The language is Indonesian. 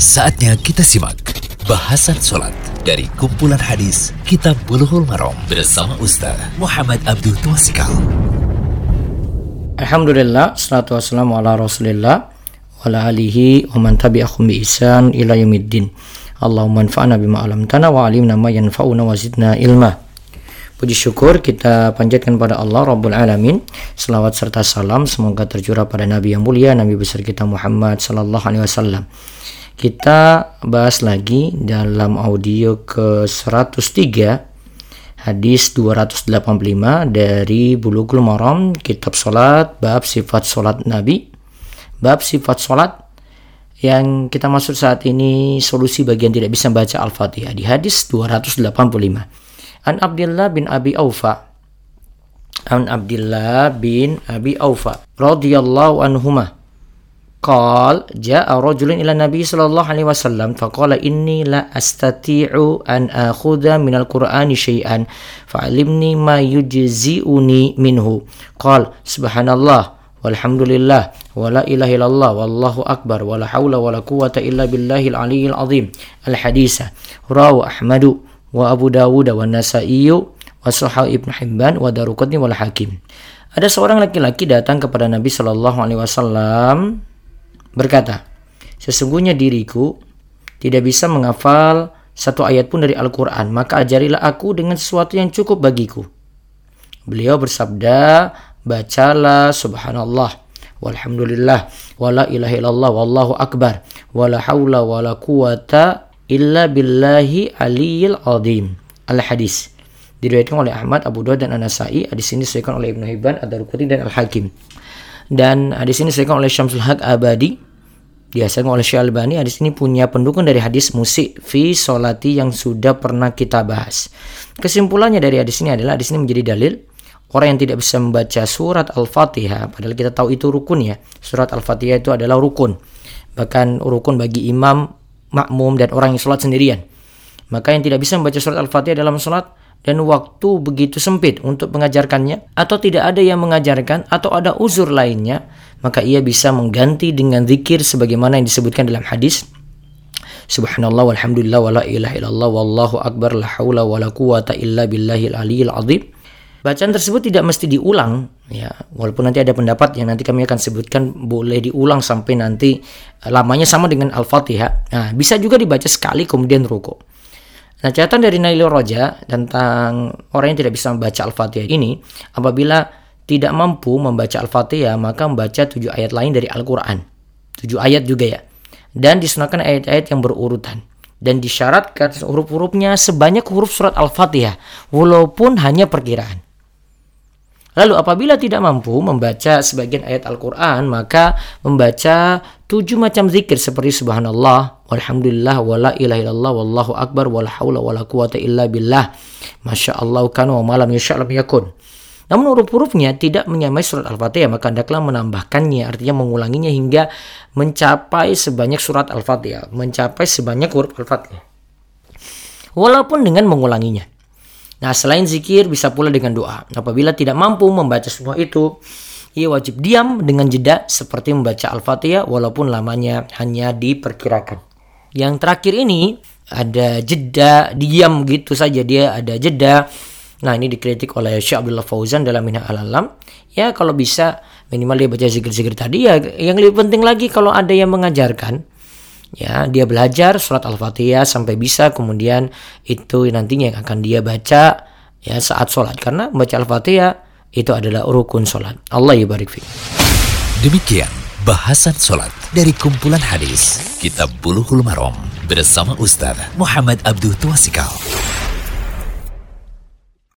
Saatnya kita simak bahasan sholat dari kumpulan hadis Kitab Bulughul Maram bersama Ustaz Muhammad Abduh Tuasikal. Alhamdulillah, salatu wassalamu ala rasulillah wa ala alihi wa man tabi'ahum bi ihsan ila yaumiddin. Allahumma anfa'na bima 'allamtana wa 'allimna ma yanfa'una wa zidna ilma. Puji syukur kita panjatkan pada Allah Rabbul Alamin. Selawat serta salam semoga tercurah pada Nabi yang mulia, Nabi besar kita Muhammad Sallallahu Alaihi Wasallam. Kita bahas lagi dalam audio ke-103 hadis 285 dari Bulughul Maram, kitab solat, bab sifat solat Nabi. Bab sifat solat yang kita masuk saat ini, solusi bagian tidak bisa baca Al-Fatihah, di hadis 285. An Abdullah bin Abi Aufa radhiyallahu anhuma qala jaa rajulun ila nabi sallallahu alaihi wasallam faqala inni la astati'u an akhudha minal qur'ani syai'an fa'alimni ma yujzi'uni minhu qala subhanallah walhamdulillah wala ilaha illallah wallahu akbar wala haula wala quwwata illa billahil aliyyil azim al-hadisa rawahu Ahmadu wa Abu Dawud wa An-Nasa'i wa sahih Ibn Hibban wa Ad-Darqutni wal Al-Hakim. Ada seorang laki-laki datang kepada Nabi sallallahu alaihi wasallam berkata, "Sesungguhnya diriku tidak bisa menghafal satu ayat pun dari Al-Qur'an, maka ajarilah aku dengan sesuatu yang cukup bagiku." Beliau bersabda, "Bacalah subhanallah, walhamdulillah, wala ilaha illallah, wallahu akbar, wala haula wala quwata illa billahi aliyil azim." Al-hadis diriwayatkan oleh Ahmad, Abu Dawud dan An-Nasa'i. Hadis ini disahihkan oleh Ibn Hibban, Ad-Darqutni dan Al-Hakim. Dan hadis ini disahihkan oleh Syamsul Abadi, disahihkan oleh Syed Abdullah Fauzan. Hadis ini punya pendukung dari hadis musik fi solati yang sudah pernah kita bahas. Kesimpulannya dari hadis ini adalah hadis ini menjadi dalil orang yang tidak bisa membaca surat Al-Fatihah, padahal kita tahu itu rukun ya. Surat Al-Fatihah itu adalah rukun. Bahkan rukun bagi imam, makmum, dan orang yang sholat sendirian. Maka yang tidak bisa membaca surat Al-Fatihah dalam sholat dan waktu begitu sempit untuk mengajarkannya, atau tidak ada yang mengajarkan, atau ada uzur lainnya, maka ia bisa mengganti dengan zikir sebagaimana yang disebutkan dalam hadis, subhanallah walhamdulillah wala ilaha illallah wallahu akbar la haula wala quwata illa billahil aliyil azim. Bacaan tersebut tidak mesti diulang ya, walaupun nanti ada pendapat yang nanti kami akan sebutkan boleh diulang sampai nanti lamanya sama dengan Al-Fatihah. Nah, bisa juga dibaca sekali kemudian ruku. Nah, catatan dari Naila Roja tentang orang yang tidak bisa membaca Al-Fatihah ini, apabila tidak mampu membaca Al-Fatihah maka membaca 7 ayat lain dari Al-Qur'an. 7 ayat juga ya. Dan disunahkan ayat-ayat yang berurutan. Dan disyaratkan huruf-hurufnya sebanyak huruf surat Al-Fatihah walaupun hanya perkiraan. Lalu apabila tidak mampu membaca sebagian ayat Al-Quran, maka membaca 7 macam zikir seperti subhanallah, walhamdulillah, wala ilaha illallah, wallahu akbar, wala haula wala quwata illa billah, masya'allahu kana wa ma lam yasha'lam yakun. Namun huruf-hurufnya tidak menyamai surat Al-Fatihah, maka hendaklah menambahkannya, artinya mengulanginya hingga mencapai sebanyak surat Al-Fatihah, mencapai sebanyak huruf Al-Fatihah, walaupun dengan mengulanginya. Nah, selain zikir bisa pula dengan doa. Apabila tidak mampu membaca semua itu, ia wajib diam dengan jeda seperti membaca Al-Fatihah walaupun lamanya hanya diperkirakan. Yang terakhir ini ada jeda, diam gitu saja dia ada jeda. Nah, ini dikritik oleh Syed Abdullah Fauzan dalam Inna Alalam. Ya, kalau bisa minimal dia baca zikir-zikir tadi ya. Yang lebih penting lagi kalau ada yang mengajarkan, ya, dia belajar surat Al-Fatihah sampai bisa, kemudian itu nantinya yang akan dia baca ya saat sholat, karena membaca Al-Fatihah itu adalah rukun sholat. Allah yubarik fiik. Demikian bahasan sholat dari kumpulan hadis Kitab Bulughul Maram bersama Ustaz Muhammad Abduh Tuasikal.